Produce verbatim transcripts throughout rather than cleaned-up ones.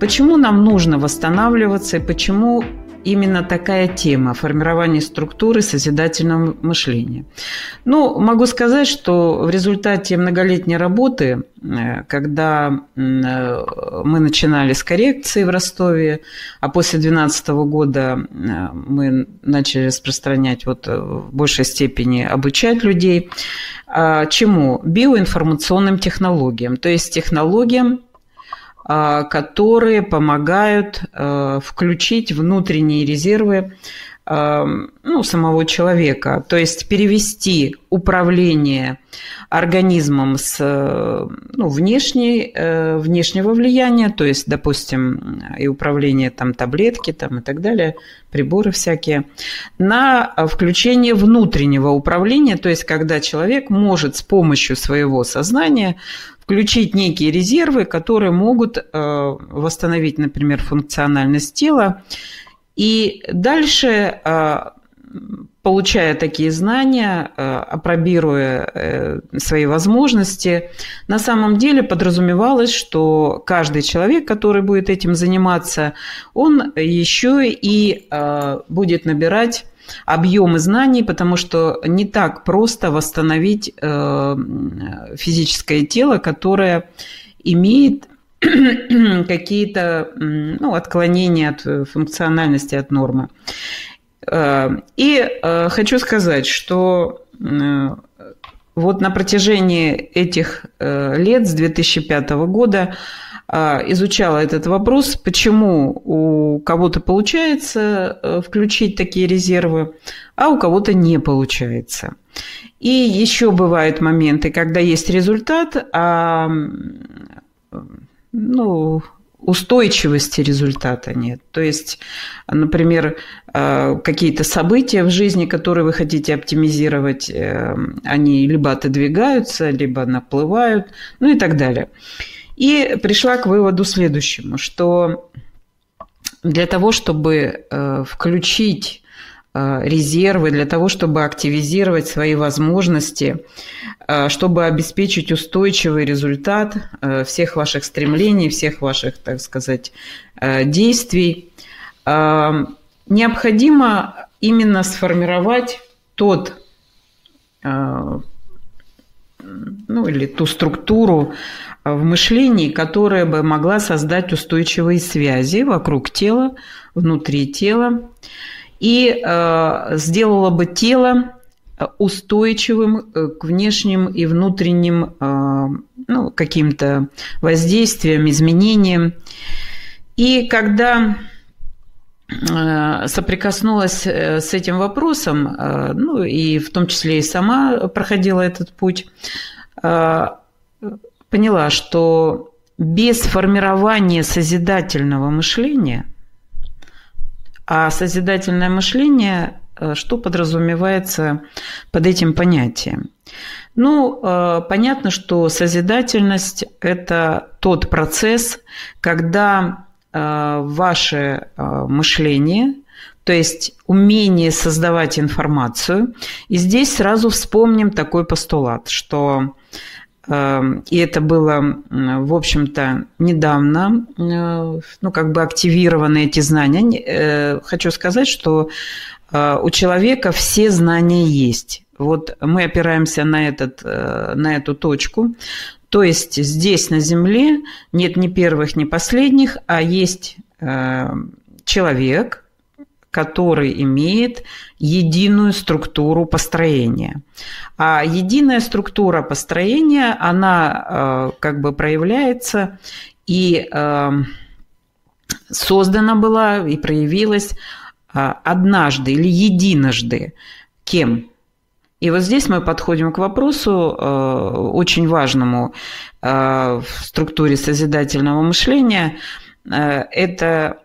Почему нам нужно восстанавливаться и почему именно такая тема формирования структуры созидательного мышления? Ну, могу сказать, что в результате многолетней работы, когда мы начинали с коррекции в Ростове, а после две тысячи двенадцатого года мы начали распространять, вот, в большей степени обучать людей, чему? Биоинформационным технологиям, то есть технологиям, которые помогают включить внутренние резервы, ну, самого человека, то есть перевести управление организмом с, ну, внешней, внешнего влияния, то есть, допустим, и управление там, таблетки там, и так далее, приборы всякие, на включение внутреннего управления, то есть когда человек может с помощью своего сознания включить некие резервы, которые могут восстановить, например, функциональность тела. И дальше, получая такие знания, апробируя свои возможности, на самом деле подразумевалось, что каждый человек, который будет этим заниматься, он еще и будет набирать объемы знаний, потому что не так просто восстановить физическое тело, которое имеет какие-то, ну, отклонения от функциональности, от нормы. И хочу сказать, что вот на протяжении этих лет, с две тысячи пятого года, изучала этот вопрос, почему у кого-то получается включить такие резервы, а у кого-то не получается. И еще бывают моменты, когда есть результат, а, ну, устойчивости результата нет. То есть, например, какие-то события в жизни, которые вы хотите оптимизировать, они либо отодвигаются, либо наплывают, ну и так далее. И пришла к выводу следующему, что для того, чтобы включить резервы, для того, чтобы активизировать свои возможности, чтобы обеспечить устойчивый результат всех ваших стремлений, всех ваших, так сказать, действий, необходимо именно сформировать тот, ну, или ту структуру в мышлении, которая бы могла создать устойчивые связи вокруг тела, внутри тела, и э, сделала бы тело устойчивым к внешним и внутренним э, ну, каким-то воздействиям, изменениям. И когда э, соприкоснулась с этим вопросом, э, ну и в том числе и сама проходила этот путь, э, поняла, что без формирования созидательного мышления, а созидательное мышление, что подразумевается под этим понятием? Ну, понятно, что созидательность – это тот процесс, когда ваше мышление, то есть умение создавать информацию, и здесь сразу вспомним такой постулат, что… И это было, в общем-то, недавно, ну, как бы активированы эти знания. Хочу сказать, что у человека все знания есть. Вот мы опираемся на, этот, на эту точку. То есть здесь, на Земле, нет ни первых, ни последних, а есть человек, который имеет единую структуру построения. А единая структура построения, она э, как бы проявляется и э, создана была, и проявилась э, однажды или единожды кем? И вот здесь мы подходим к вопросу э, очень важному э, в структуре созидательного мышления. Э, это...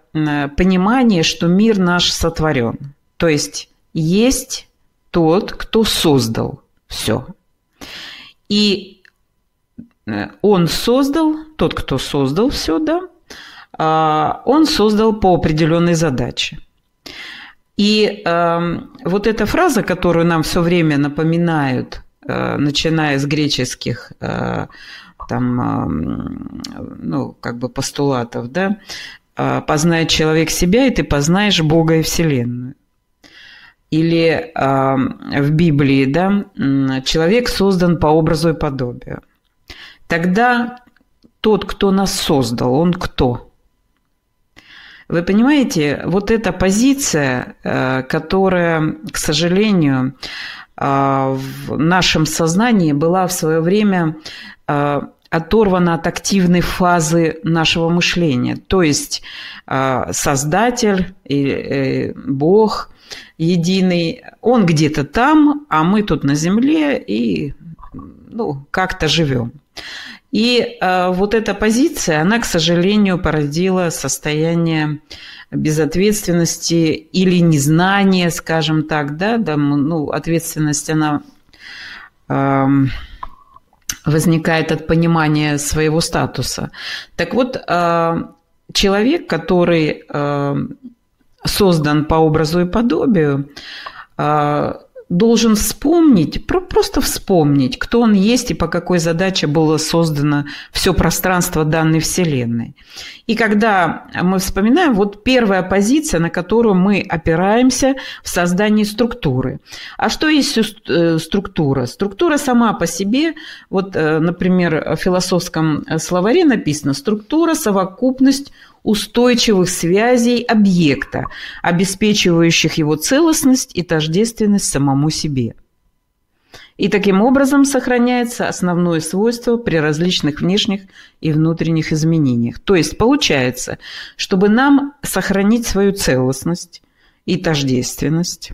понимание, что мир наш сотворен. То есть есть тот, кто создал все. И он создал, тот, кто создал все, да, он создал по определенной задаче. И вот эта фраза, которую нам все время напоминают, начиная с греческих там, ну, как бы постулатов, да, познает человек себя, и ты познаешь Бога и Вселенную. Или в Библии, да, человек создан по образу и подобию. Тогда тот, кто нас создал, он кто? Вы понимаете, вот эта позиция, которая, к сожалению, в нашем сознании была в свое время оторвана от активной фазы нашего мышления. То есть Создатель, Бог единый, он где-то там, а мы тут на земле и, ну, как-то живем. И э, вот эта позиция, она, к сожалению, породила состояние безответственности или незнания, скажем так, да, да, ну, ответственность, она э, возникает от понимания своего статуса. Так вот, э, человек, который э, создан по образу и подобию, э, должен вспомнить, просто вспомнить, кто он есть и по какой задаче было создано все пространство данной Вселенной. И когда мы вспоминаем, вот первая позиция, на которую мы опираемся в создании структуры. А что есть структура? Структура сама по себе, вот, например, в философском словаре написано: «Структура – совокупность устойчивых связей объекта, обеспечивающих его целостность и тождественность самому себе». И таким образом сохраняется основное свойство при различных внешних и внутренних изменениях. То есть получается, чтобы нам сохранить свою целостность и тождественность,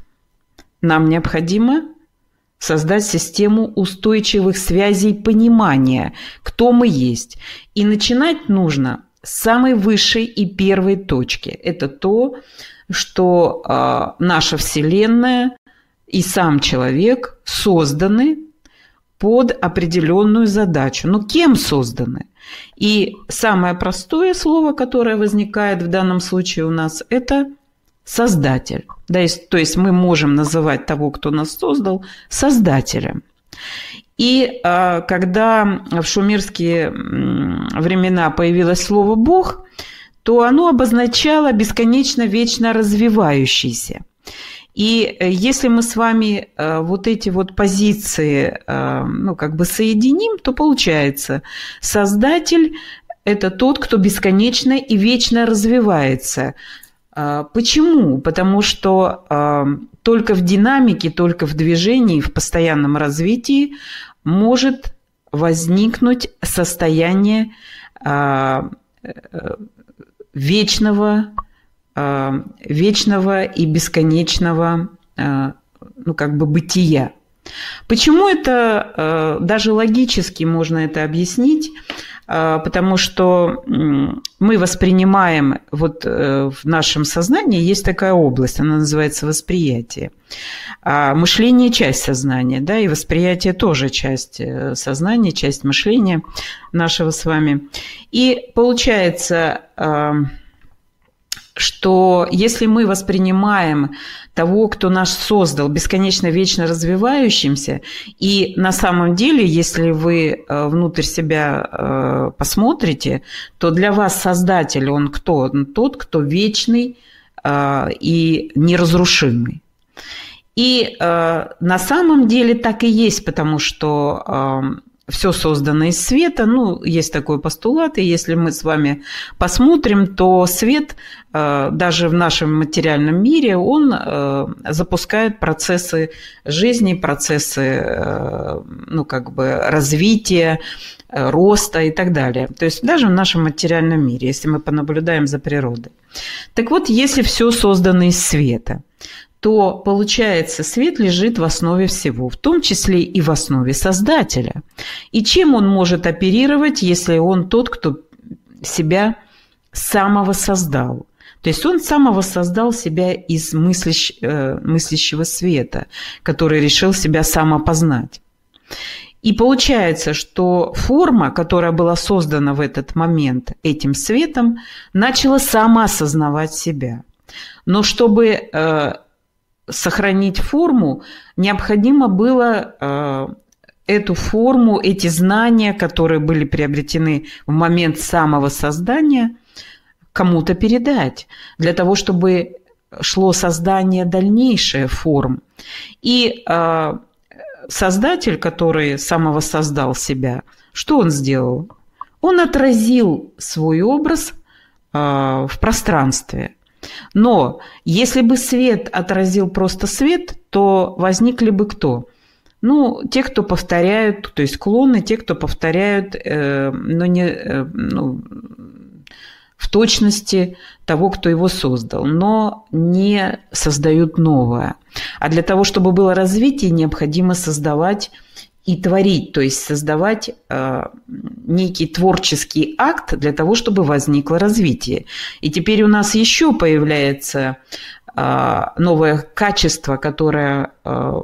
нам необходимо создать систему устойчивых связей понимания, кто мы есть. И начинать нужно с самой высшей и первой точки. Это то, что э, наша Вселенная и сам человек созданы под определенную задачу. Но кем созданы? И самое простое слово, которое возникает в данном случае у нас, это «создатель». Да, то есть мы можем называть того, кто нас создал, «создателем». И когда в шумерские времена появилось слово «бог», то оно обозначало бесконечно вечно развивающийся. И если мы с вами вот эти вот позиции, ну, как бы соединим, то получается, Создатель – это тот, кто бесконечно и вечно развивается. Почему? Потому что только в динамике, только в движении, в постоянном развитии может возникнуть состояние э, э, вечного, э, вечного и бесконечного э, ну, как бы бытия. Почему это э, даже логически можно это объяснить? Э, потому что э, мы воспринимаем, вот э, в нашем сознании есть такая область, она называется восприятие. А мышление – часть сознания, да, и восприятие тоже часть сознания, часть мышления нашего с вами. И получается, э, что если мы воспринимаем того, кто нас создал, бесконечно вечно развивающимся, и на самом деле, если вы внутрь себя посмотрите, то для вас Создатель, он кто? Он тот, кто вечный и неразрушимый. И на самом деле так и есть, потому что все создано из света. Ну, есть такой постулат, и если мы с вами посмотрим, то свет даже в нашем материальном мире, он запускает процессы жизни, процессы, ну, как бы развития, роста и так далее. То есть даже в нашем материальном мире, если мы понаблюдаем за природой. Так вот, если все создано из света, то, получается, свет лежит в основе всего, в том числе и в основе Создателя. И чем он может оперировать, если он тот, кто себя самого создал? То есть он самого создал себя из мыслящ... мыслящего света, который решил себя самопознать. И получается, что форма, которая была создана в этот момент этим светом, начала сама осознавать себя. Но чтобы сохранить форму, необходимо было эту форму, эти знания, которые были приобретены в момент самого создания, кому-то передать, для того, чтобы шло создание дальнейших форм. И э, создатель, который самого создал себя, что он сделал? Он отразил свой образ э, в пространстве. Но если бы свет отразил просто свет, то возникли бы кто? Ну, те, кто повторяют, то есть клоны, те, кто повторяют, э, но не... Э, ну, в точности того, кто его создал, но не создают новое. А для того, чтобы было развитие, необходимо создавать и творить, то есть создавать э, некий творческий акт для того, чтобы возникло развитие. И теперь у нас еще появляется э, новое качество, которое э,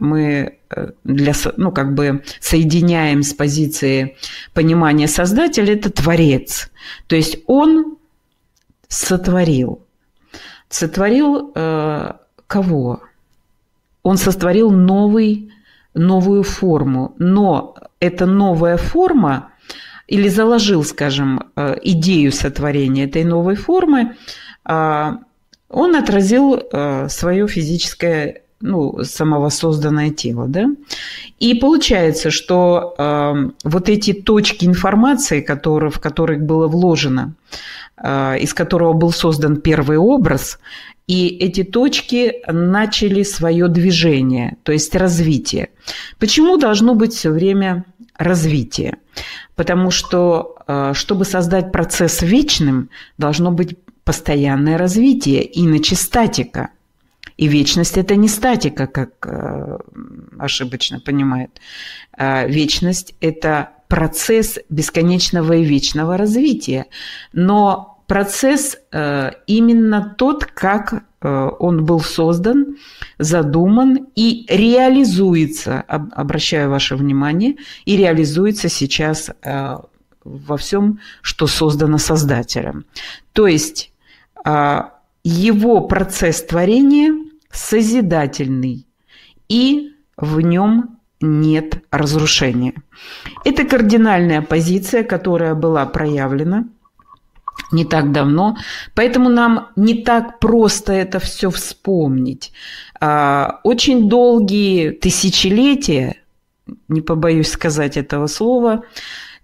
мы для, ну, как бы соединяем с позиции понимания Создателя, это Творец. То есть он сотворил. Сотворил э, кого? Он сотворил новый, новую форму. Но эта новая форма, или заложил, скажем, э, идею сотворения этой новой формы, э, он отразил э, свое физическое, ну, самого созданное тело, да? И получается, что э, вот эти точки информации, которые, в которых было вложено, э, из которого был создан первый образ, и эти точки начали свое движение, то есть развитие. Почему должно быть все время развитие? Потому что, э, чтобы создать процесс вечным, должно быть постоянное развитие, иначе статика. И вечность – это не статика, как ошибочно понимают. Вечность – это процесс бесконечного и вечного развития. Но процесс именно тот, как он был создан, задуман и реализуется, обращаю ваше внимание, и реализуется сейчас во всем, что создано Создателем. То есть его процесс творения созидательный, и в нем нет разрушения. Это кардинальная позиция, которая была проявлена не так давно, поэтому нам не так просто это все вспомнить. Очень долгие тысячелетия, не побоюсь сказать этого слова,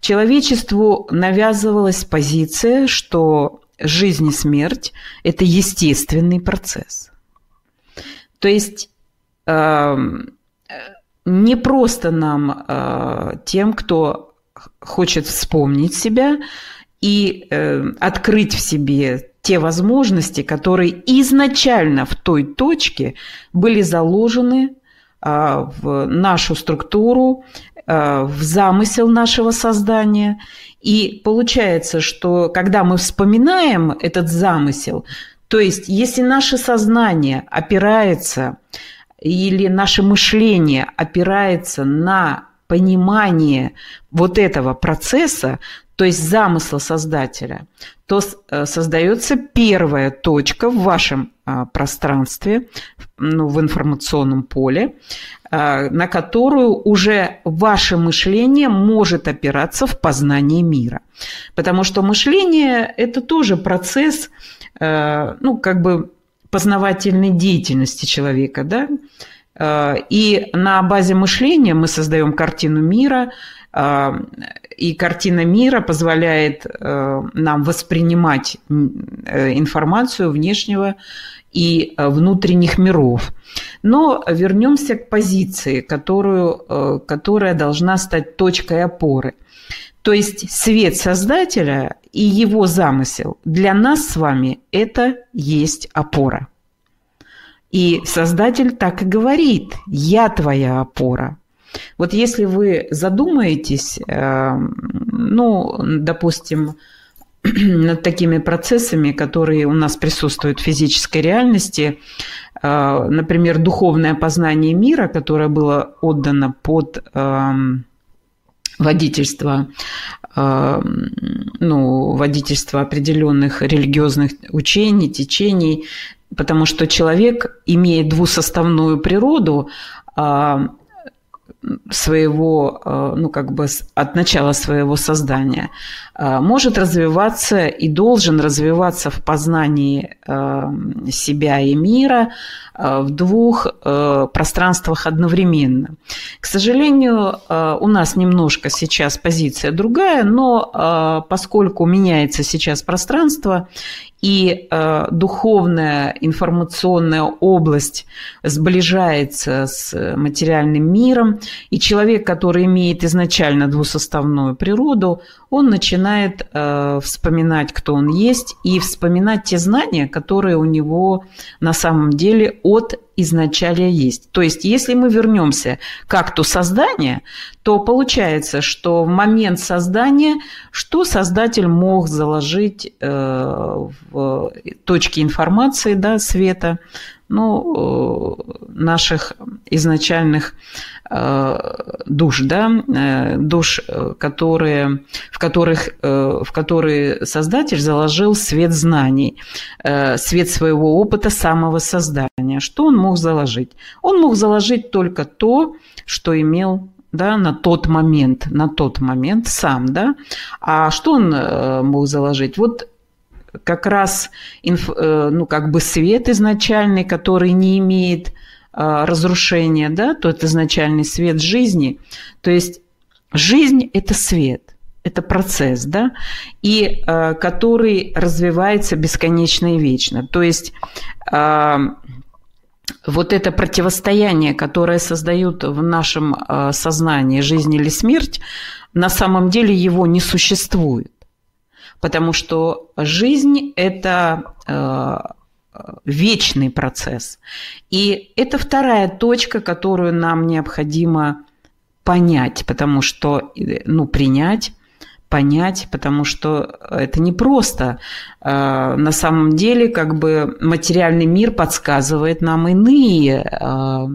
человечеству навязывалась позиция, что жизнь и смерть – это естественный процесс. То есть э, не просто нам, э, тем, кто хочет вспомнить себя и э, открыть в себе те возможности, которые изначально в той точке были заложены э, в нашу структуру, э, в замысел нашего создания. И получается, что когда мы вспоминаем этот замысел, то есть если наше сознание опирается или наше мышление опирается на понимание вот этого процесса, то есть замысла Создателя, то создается первая точка в вашем пространстве, ну, в информационном поле, на которую уже ваше мышление может опираться в познании мира. Потому что мышление – это тоже процесс, ну, как бы познавательной деятельности человека, да? И на базе мышления мы создаем картину мира, и картина мира позволяет нам воспринимать информацию внешнего и внутренних миров. Но вернемся к позиции, которую, которая должна стать точкой опоры. То есть свет Создателя и его замысел для нас с вами – это есть опора. И Создатель так и говорит: «Я твоя опора». Вот если вы задумаетесь, ну, допустим, над такими процессами, которые у нас присутствуют в физической реальности, например, духовное познание мира, которое было отдано под водительство, ну, водительство определенных религиозных учений, течений, потому что человек, имея двусоставную природу, своего, ну, как бы от начала своего создания, может развиваться и должен развиваться в познании себя и мира в двух пространствах одновременно. К сожалению, у нас немножко сейчас позиция другая, но поскольку меняется сейчас пространство, и духовная информационная область сближается с материальным миром, и человек, который имеет изначально двусоставную природу, он начинает вспоминать, кто он есть, и вспоминать те знания, которые у него на самом деле от изначально есть. То есть, если мы вернемся к акту создания, то получается, что в момент создания, что создатель мог заложить в точке информации, да, света, ну, наших изначальных душ, да, душ, которые, в, которых, в которые создатель заложил свет знаний, свет своего опыта самого создания. Что он мог заложить? Он мог заложить только то, что имел, да, на тот момент, на тот момент сам, да. А что он мог заложить? Вот как раз инф, ну, как бы свет изначальный, который не имеет а, разрушения, да, тот изначальный свет жизни. То есть жизнь – это свет, это процесс, да, и а, который развивается бесконечно и вечно. То есть а, вот это противостояние, которое создают в нашем а, сознании жизнь или смерть, на самом деле его не существует. Потому что жизнь – это э, вечный процесс. И это вторая точка, которую нам необходимо понять, потому что, ну, принять, понять, потому что это непросто. Э, на самом деле, как бы материальный мир подсказывает нам иные, э,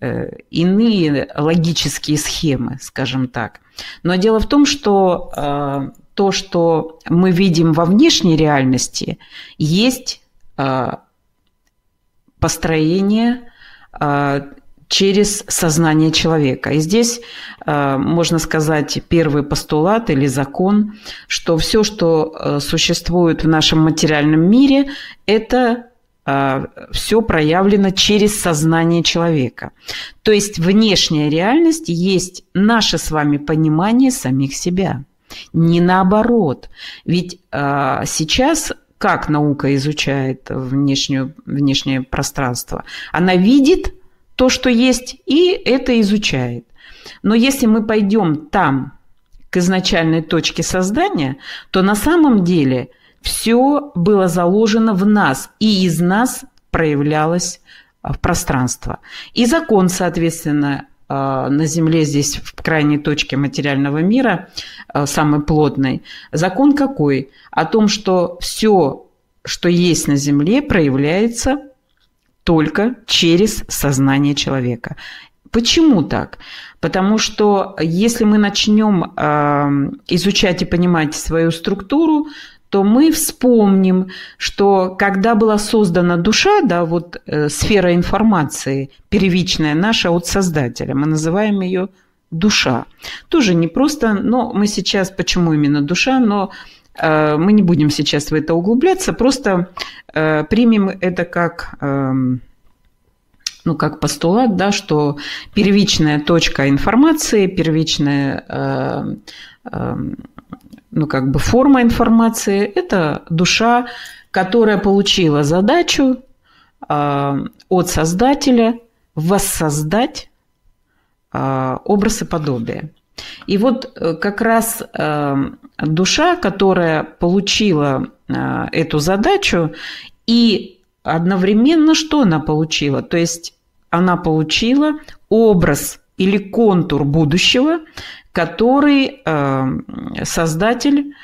э, иные логические схемы, скажем так. Но дело в том, что э, то, что мы видим во внешней реальности, есть построение через сознание человека. И здесь можно сказать первый постулат или закон, что все, что существует в нашем материальном мире, это все проявлено через сознание человека. То есть внешняя реальность есть наше с вами понимание самих себя. Не наоборот. Ведь а, сейчас как наука изучает внешнюю, внешнее пространство? Она видит то, что есть, и это изучает. Но если мы пойдем там, к изначальной точке создания, то на самом деле все было заложено в нас, и из нас проявлялось в пространство. И закон, соответственно, на Земле, здесь в крайней точке материального мира, самый плотный, закон какой? О том, что все, что есть на Земле, проявляется только через сознание человека. Почему так? Потому что если мы начнем изучать и понимать свою структуру, то мы вспомним, что когда была создана душа, да, вот э, сфера информации первичная наша от Создателя, мы называем ее душа. Тоже не просто, но мы сейчас, почему именно душа, но э, мы не будем сейчас в это углубляться, просто э, примем это как... Э, ну, как постулат, да, что первичная точка информации, первичная э, э, ну, как бы форма информации – это душа, которая получила задачу э, от Создателя воссоздать э, образ и подобие. И вот как раз э, душа, которая получила э, эту задачу, и одновременно что она получила? То есть она получила образ или контур будущего, который э, создатель,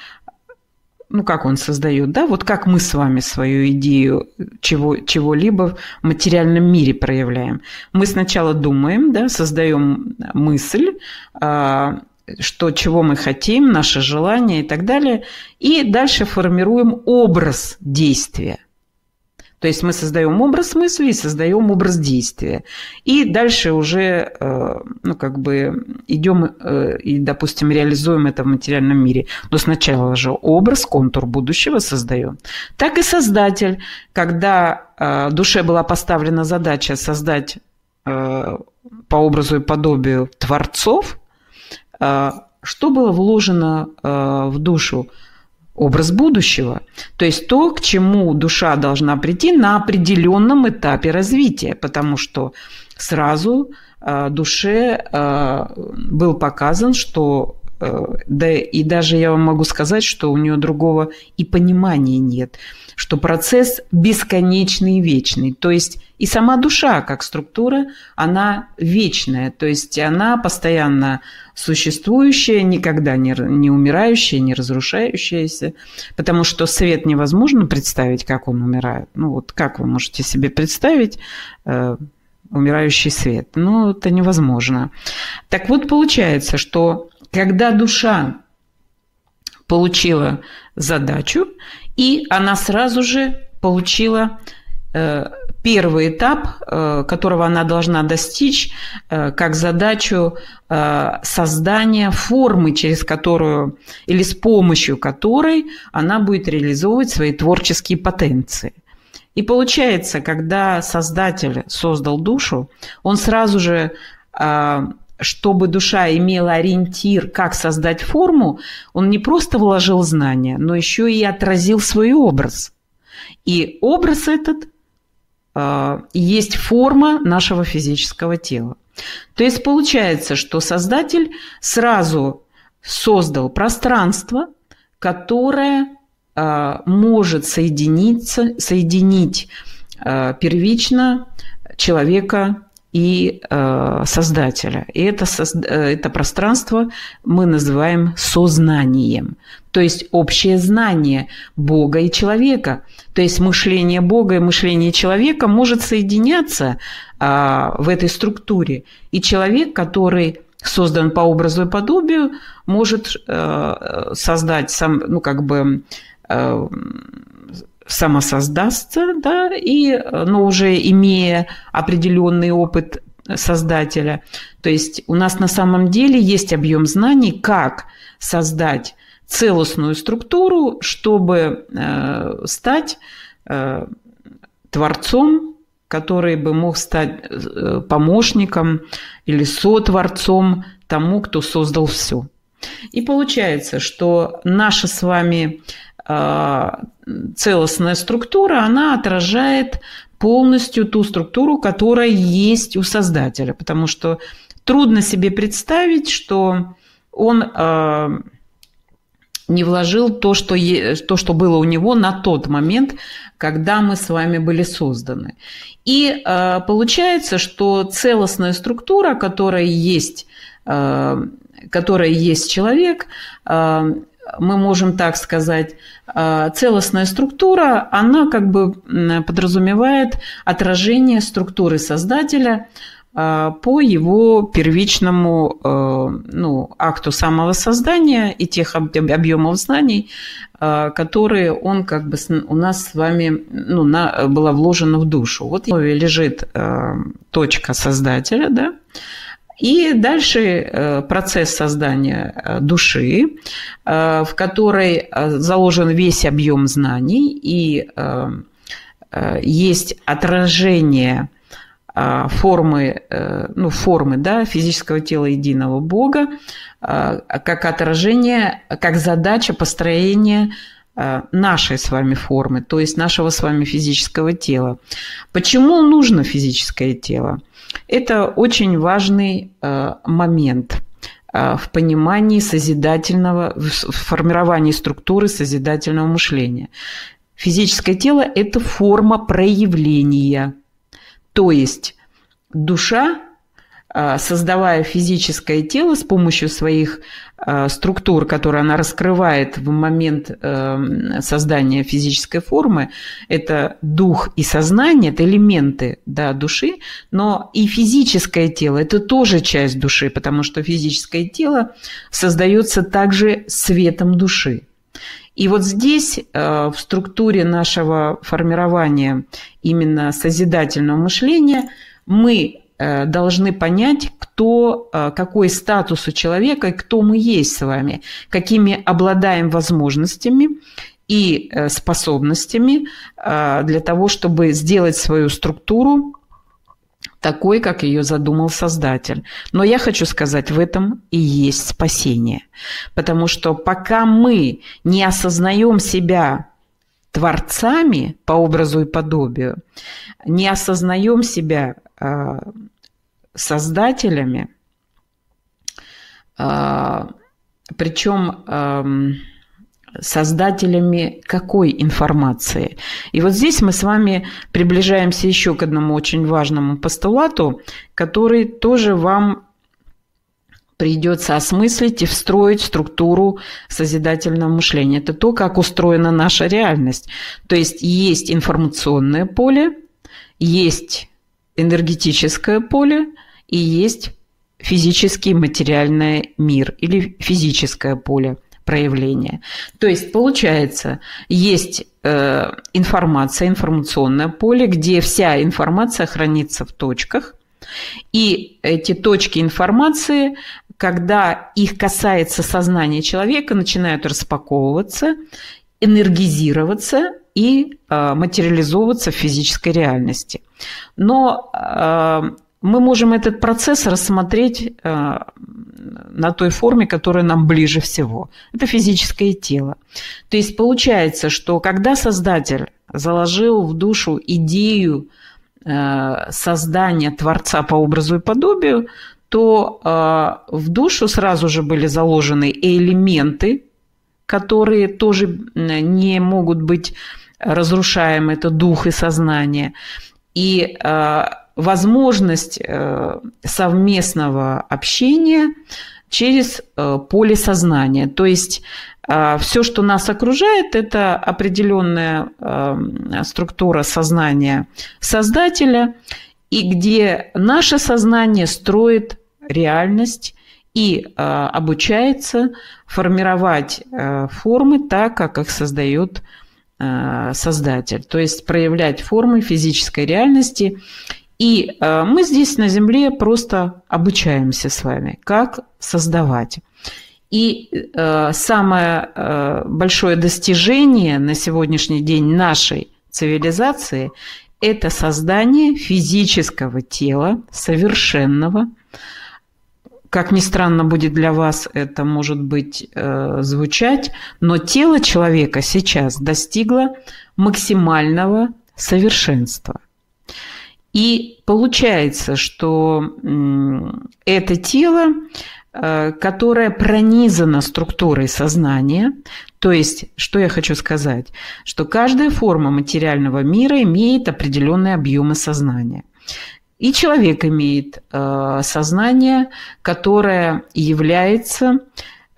ну, как он создает, да, вот как мы с вами свою идею чего, чего-либо в материальном мире проявляем. Мы сначала думаем, да, создаем мысль, э, что, чего мы хотим, наши желания и так далее, и дальше формируем образ действия. То есть мы создаем образ мысли и создаем образ действия. И дальше уже ну, как бы идем и, допустим, реализуем это в материальном мире. Но сначала же образ, контур будущего создаем. Так и создатель, когда душе была поставлена задача создать по образу и подобию творцов, что было вложено в душу? Образ будущего, то есть то, к чему душа должна прийти на определенном этапе развития, потому что сразу душе был показан, что, да и даже я вам могу сказать, что у нее другого и понимания нет, что процесс бесконечный и вечный, то есть и сама душа как структура, она вечная, то есть она постоянно существующая, никогда не, не умирающая, не разрушающаяся, потому что свет невозможно представить, как он умирает. Ну вот как вы можете себе представить э, умирающий свет? Ну это невозможно. Так вот получается, что когда душа получила задачу, и она сразу же получила э, первый этап, которого она должна достичь, как задачу создания формы, через которую или с помощью которой она будет реализовывать свои творческие потенции. И получается, когда создатель создал душу, он сразу же, чтобы душа имела ориентир, как создать форму, он не просто вложил знания, но еще и отразил свой образ. И образ этот – есть форма нашего физического тела. То есть получается, что Создатель сразу создал пространство, которое может соединиться, соединить первично человека и Создателя. И это, это пространство мы называем сознанием, то есть общее знание Бога и человека. То есть мышление Бога и мышление человека может соединяться в этой структуре. И человек, который создан по образу и подобию, может создать сам, ну как бы... самосоздастся, да, и, но уже имея определенный опыт создателя. То есть у нас на самом деле есть объем знаний, как создать целостную структуру, чтобы э, стать э, творцом, который бы мог стать помощником или сотворцом тому, кто создал все. И получается, что наша с вами целостная структура, она отражает полностью ту структуру, которая есть у Создателя, потому что трудно себе представить, что он э, не вложил то что, е, то, что было у него на тот момент, когда мы с вами были созданы. И э, получается, что целостная структура, которая есть, э, которая есть человек, э, мы можем так сказать, целостная структура, она как бы подразумевает отражение структуры Создателя по его первичному ну, акту самосоздания и тех объемов знаний, которые он как бы у нас с вами ну, на, была вложена в душу. Вот лежит точка Создателя, да? И дальше процесс создания души, в которой заложен весь объем знаний и есть отражение формы, ну, формы да, физического тела единого Бога, как отражение, как задача построения нашей с вами формы, то есть нашего с вами физического тела. Почему нужно физическое тело? Это очень важный момент в понимании созидательного, в формировании структуры созидательного мышления. Физическое тело – это форма проявления. То есть душа, создавая физическое тело с помощью своих структур, которые она раскрывает в момент создания физической формы, это дух и сознание, это элементы да, души, но и физическое тело – это тоже часть души, потому что физическое тело создается также светом души. И вот здесь в структуре нашего формирования именно созидательного мышления мы должны понять, кто, какой статус у человека и кто мы есть с вами, какими обладаем возможностями и способностями для того, чтобы сделать свою структуру такой, как ее задумал Создатель. Но я хочу сказать, в этом и есть спасение. Потому что пока мы не осознаем себя творцами по образу и подобию, не осознаем себя э, создателями, э, причем... Э, создателями какой информации. И вот здесь мы с вами приближаемся еще к одному очень важному постулату, который тоже вам придется осмыслить и встроить в структуру созидательного мышления. Это то, как устроена наша реальность. То есть есть информационное поле, есть энергетическое поле и есть физический материальный мир или физическое поле проявления. То есть, получается, есть э, информация, информационное поле, где вся информация хранится в точках. И эти точки информации, когда их касается сознание человека, начинают распаковываться, энергизироваться и э, материализовываться в физической реальности. Но э, мы можем этот процесс рассмотреть э, на той форме, которая нам ближе всего. Это физическое тело. То есть получается, что когда Создатель заложил в душу идею э, создания Творца по образу и подобию, то э, в душу сразу же были заложены элементы, которые тоже не могут быть разрушаемы. Это дух и сознание. И э, возможность совместного общения через поле сознания. То есть все, что нас окружает, это определенная структура сознания Создателя, и где наше сознание строит реальность и обучается формировать формы так, как их создает Создатель. То есть проявлять формы физической реальности. И мы здесь на Земле просто обучаемся с вами, как создавать. И самое большое достижение на сегодняшний день нашей цивилизации – это создание физического тела, совершенного. Как ни странно будет для вас это, может быть, звучать, но тело человека сейчас достигло максимального совершенства. И получается, что это тело, которое пронизано структурой сознания, то есть, что я хочу сказать, что каждая форма материального мира имеет определенные объемы сознания. И человек имеет сознание, которое является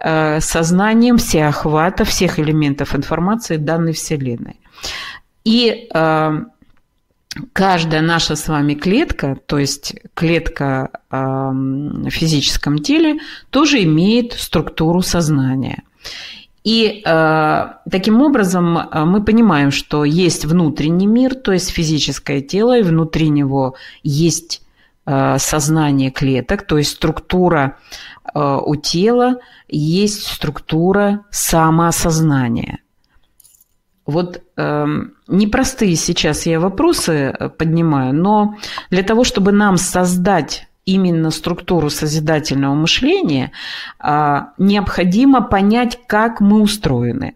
сознанием всеохвата, всех элементов информации данной Вселенной. И каждая наша с вами клетка, то есть клетка в физическом теле, тоже имеет структуру сознания. И таким образом мы понимаем, что есть внутренний мир, то есть физическое тело, и внутри него есть сознание клеток, то есть структура у тела, есть структура самоосознания. Вот э, непростые сейчас я вопросы поднимаю, но для того, чтобы нам создать именно структуру созидательного мышления, э, необходимо понять, как мы устроены.